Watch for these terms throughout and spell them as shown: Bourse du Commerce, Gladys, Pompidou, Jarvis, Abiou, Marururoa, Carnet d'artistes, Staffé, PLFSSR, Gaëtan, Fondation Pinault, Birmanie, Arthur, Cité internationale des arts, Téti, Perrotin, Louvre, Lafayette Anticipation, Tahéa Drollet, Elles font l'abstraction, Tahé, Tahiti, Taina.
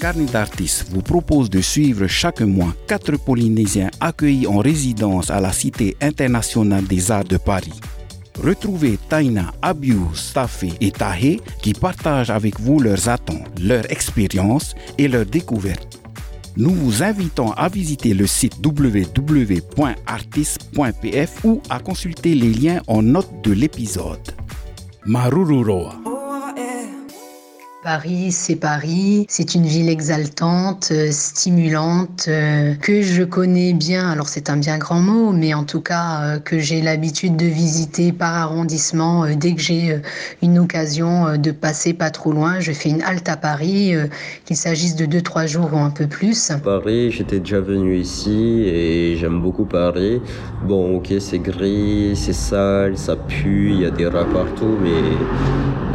Carnet d'artistes vous propose de suivre chaque mois 4 Polynésiens accueillis en résidence à la Cité internationale des arts de Paris. Retrouvez Taina, Abiou, Staffé et Tahé qui partagent avec vous leurs attentes, leurs expériences et leurs découvertes. Nous vous invitons à visiter le site www.artistes.pf ou à consulter les liens en note de l'épisode. Marururoa. Paris, c'est une ville exaltante, stimulante, que je connais bien, alors c'est un bien grand mot, mais en tout cas que j'ai l'habitude de visiter par arrondissement. Dès que j'ai une occasion de passer pas trop loin, je fais une halte à Paris, qu'il s'agisse de 2-3 jours ou un peu plus. Paris, j'étais déjà venu ici et j'aime beaucoup Paris. Bon, ok, c'est gris, c'est sale, ça pue, il y a des rats partout, mais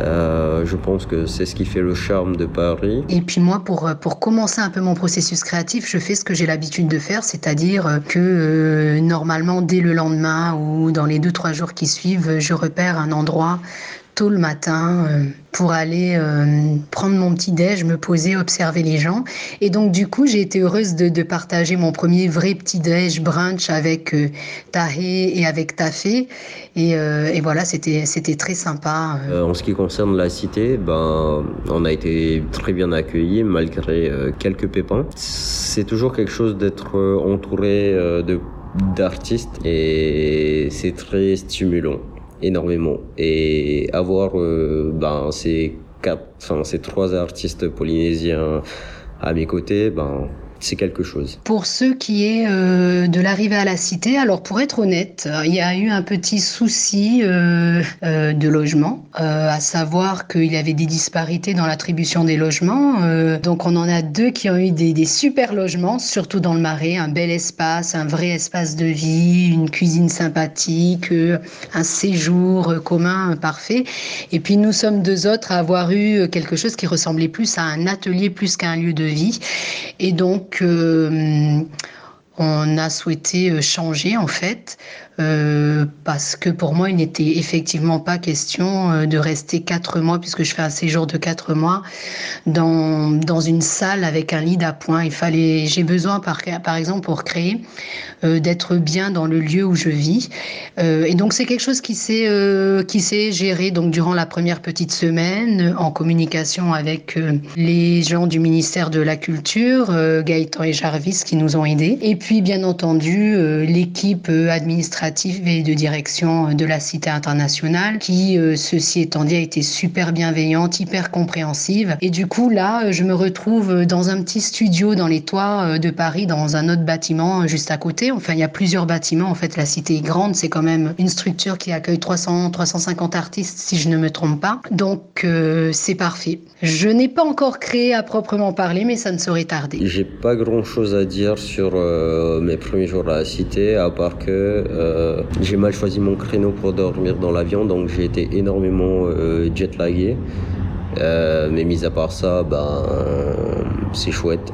je pense que c'est ce qui fait le charme de Paris. Et puis moi, pour commencer un peu mon processus créatif, je fais ce que j'ai l'habitude de faire, c'est-à-dire que normalement, dès le lendemain ou dans les 2-3 jours qui suivent, je repère un endroit tôt le matin pour aller prendre mon petit déj, me poser, observer les gens. Et donc du coup, j'ai été heureuse de partager mon premier vrai petit déj brunch avec Tahé et avec Taffé. Et voilà, c'était très sympa. En ce qui concerne la cité, on a été très bien accueillis malgré quelques pépins. C'est toujours quelque chose d'être entouré d'artistes et c'est très stimulant. Énormément. Et avoir ces 3 artistes polynésiens à mes côtés, c'est quelque chose. Pour ce qui est de l'arrivée à la cité, alors pour être honnête, il y a eu un petit souci de logement, à savoir qu'il y avait des disparités dans l'attribution des logements. Donc on en a 2 qui ont eu des super logements, surtout dans le Marais, un bel espace, un vrai espace de vie, une cuisine sympathique, un séjour commun parfait. Et puis nous sommes 2 autres à avoir eu quelque chose qui ressemblait plus à un atelier plus qu'à un lieu de vie. Et donc on a souhaité changer en fait, parce que pour moi il n'était effectivement pas question de rester 4 mois, puisque je fais un séjour de 4 mois dans une salle avec un lit d'appoint. J'ai besoin par exemple pour créer d'être bien dans le lieu où je vis, et donc c'est quelque chose qui s'est géré donc durant la première petite semaine en communication avec les gens du ministère de la Culture, Gaëtan et Jarvis qui nous ont aidés, et puis bien entendu l'équipe administrative et de direction de la Cité internationale qui, ceci étant dit, a été super bienveillante, hyper compréhensive. Et du coup, là, je me retrouve dans un petit studio dans les toits de Paris, dans un autre bâtiment juste à côté. Enfin, il y a plusieurs bâtiments. En fait, la Cité est grande. C'est quand même une structure qui accueille 300-350 artistes, si je ne me trompe pas. Donc, c'est parfait. Je n'ai pas encore créé à proprement parler, mais ça ne saurait tarder. J'ai pas grand-chose à dire sur mes premiers jours à la Cité, à part que j'ai mal choisi mon créneau pour dormir dans l'avion, donc j'ai été énormément jetlagué, mais mis à part ça, c'est chouette.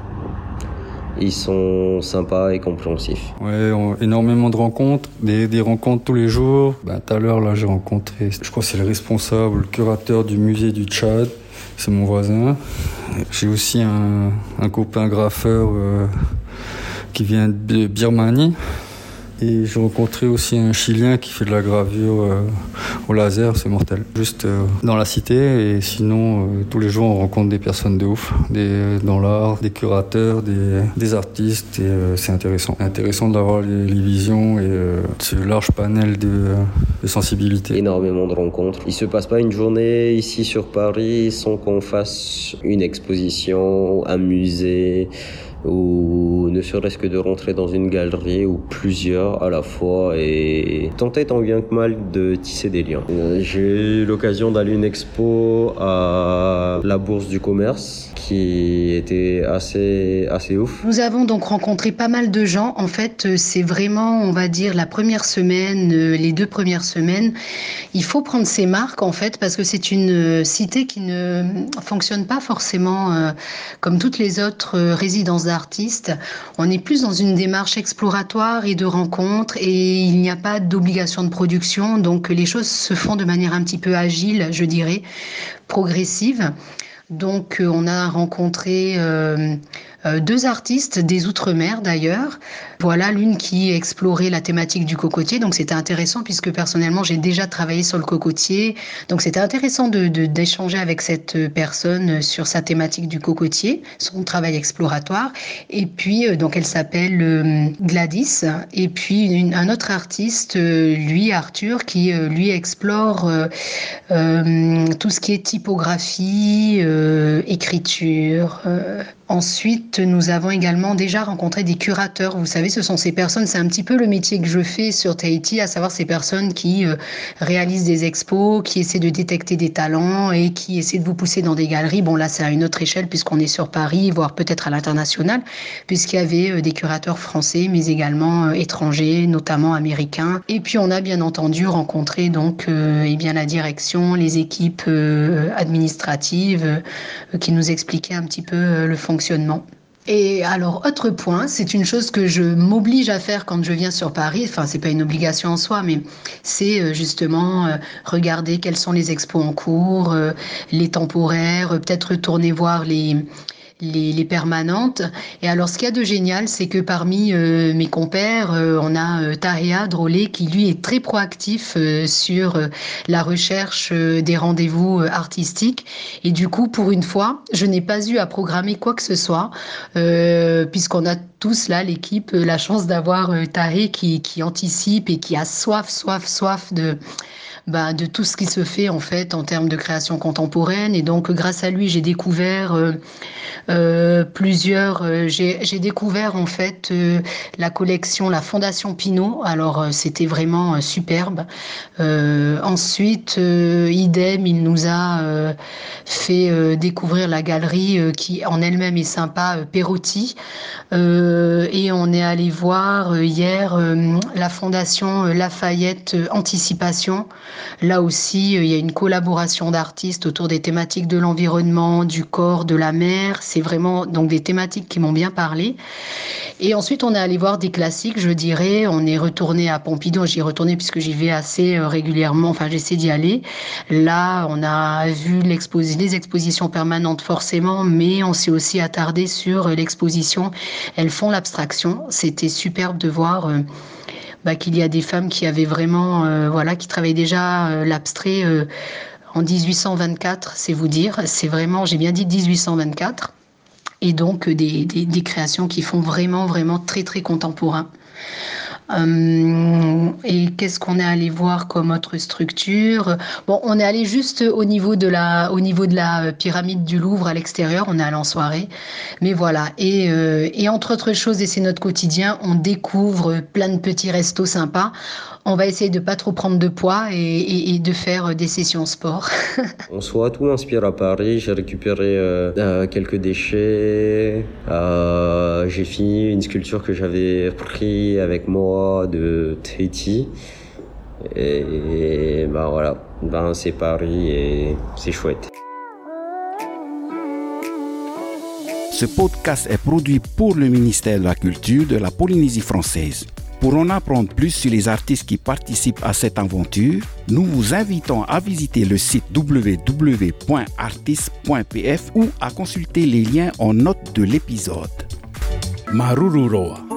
Ils sont sympas et compréhensifs. Ouais, énormément de rencontres, des rencontres tous les jours. Tout à l'heure là, j'ai rencontré, je crois que c'est le responsable, le curateur du musée du Tchad, c'est mon voisin. J'ai aussi un copain graffeur qui vient de Birmanie. Et j'ai rencontré aussi un Chilien qui fait de la gravure au laser, c'est mortel. Juste dans la cité, et sinon, tous les jours, on rencontre des personnes de ouf, dans l'art, des curateurs, des artistes, et c'est intéressant. C'est intéressant d'avoir les visions et ce large panel de sensibilité. Énormément de rencontres. Il se passe pas une journée ici sur Paris sans qu'on fasse une exposition, un musée, ou ne serait-ce que de rentrer dans une galerie ou plusieurs à la fois et tenter tant bien que mal de tisser des liens. J'ai eu l'occasion d'aller à une expo à la Bourse du Commerce qui était assez ouf. Nous avons donc rencontré pas mal de gens. En fait, c'est vraiment, on va dire, la première semaine, les 2 premières semaines. Il faut prendre ses marques en fait, parce que c'est une cité qui ne fonctionne pas forcément comme toutes les autres résidences d'artistes. On est plus dans une démarche exploratoire et de rencontre, et il n'y a pas d'obligation de production, donc les choses se font de manière un petit peu agile, je dirais, progressive. Donc on a rencontré deux artistes des Outre-mer d'ailleurs. Voilà, l'une qui explorait la thématique du cocotier, donc c'était intéressant puisque personnellement j'ai déjà travaillé sur le cocotier, donc c'était intéressant d'échanger avec cette personne sur sa thématique du cocotier, son travail exploratoire. Et puis donc elle s'appelle Gladys, et puis un autre artiste, lui Arthur, qui lui explore tout ce qui est typographie, écriture. Ensuite, nous avons également déjà rencontré des curateurs. Vous savez, ce sont ces personnes, c'est un petit peu le métier que je fais sur Tahiti, à savoir ces personnes qui réalisent des expos, qui essaient de détecter des talents et qui essaient de vous pousser dans des galeries. Bon, là, c'est à une autre échelle puisqu'on est sur Paris, voire peut-être à l'international, puisqu'il y avait des curateurs français, mais également étrangers, notamment américains. Et puis, on a bien entendu rencontré donc la direction, les équipes administratives qui nous expliquaient un petit peu le fonctionnement. Et alors, autre point, c'est une chose que je m'oblige à faire quand je viens sur Paris, enfin c'est pas une obligation en soi, mais c'est justement regarder quels sont les expos en cours, les temporaires, peut-être retourner voir les permanentes. Et alors, ce qu'il y a de génial, c'est que parmi mes compères, on a Tahéa Drollet qui, lui, est très proactif sur la recherche des rendez-vous artistiques. Et du coup, pour une fois, je n'ai pas eu à programmer quoi que ce soit, puisqu'on a tous là, l'équipe, la chance d'avoir Tahé qui anticipe et qui a soif de tout ce qui se fait en fait en termes de création contemporaine. Et donc grâce à lui, j'ai découvert j'ai découvert en fait la collection, la Fondation Pinault. Alors c'était vraiment superbe. Ensuite idem, il nous a fait découvrir la galerie qui en elle-même est sympa, Perrotin. Et on est allé voir hier la Fondation Lafayette Anticipation. Là aussi, il y a une collaboration d'artistes autour des thématiques de l'environnement, du corps, de la mer. C'est vraiment donc des thématiques qui m'ont bien parlé. Et ensuite, on est allé voir des classiques, je dirais. On est retourné à Pompidou. J'y ai retourné puisque j'y vais assez régulièrement. Enfin, j'essaie d'y aller. Là, on a vu les expositions permanentes forcément, mais on s'est aussi attardé sur l'exposition « Elles font l'abstraction ». C'était superbe de voir qu'il y a des femmes qui avaient vraiment, qui travaillaient déjà l'abstrait en 1824, c'est vous dire. C'est vraiment, j'ai bien dit 1824. Et donc des créations qui font vraiment très très contemporain. Et qu'est-ce qu'on est allé voir comme autre structure? Bon, on est allé juste au niveau de la pyramide du Louvre à l'extérieur, on est allé en soirée. Mais voilà, et entre autres choses, et c'est notre quotidien, on découvre plein de petits restos sympas. On va essayer de pas trop prendre de poids et de faire des sessions sport. En soi, tout m'inspire à Paris. J'ai récupéré quelques déchets. J'ai fini une sculpture que j'avais pris avec moi de Téti. Et c'est Paris et c'est chouette. Ce podcast est produit pour le ministère de la Culture de la Polynésie française. Pour en apprendre plus sur les artistes qui participent à cette aventure, nous vous invitons à visiter le site www.artistes.pf ou à consulter les liens en note de l'épisode. Marururoa.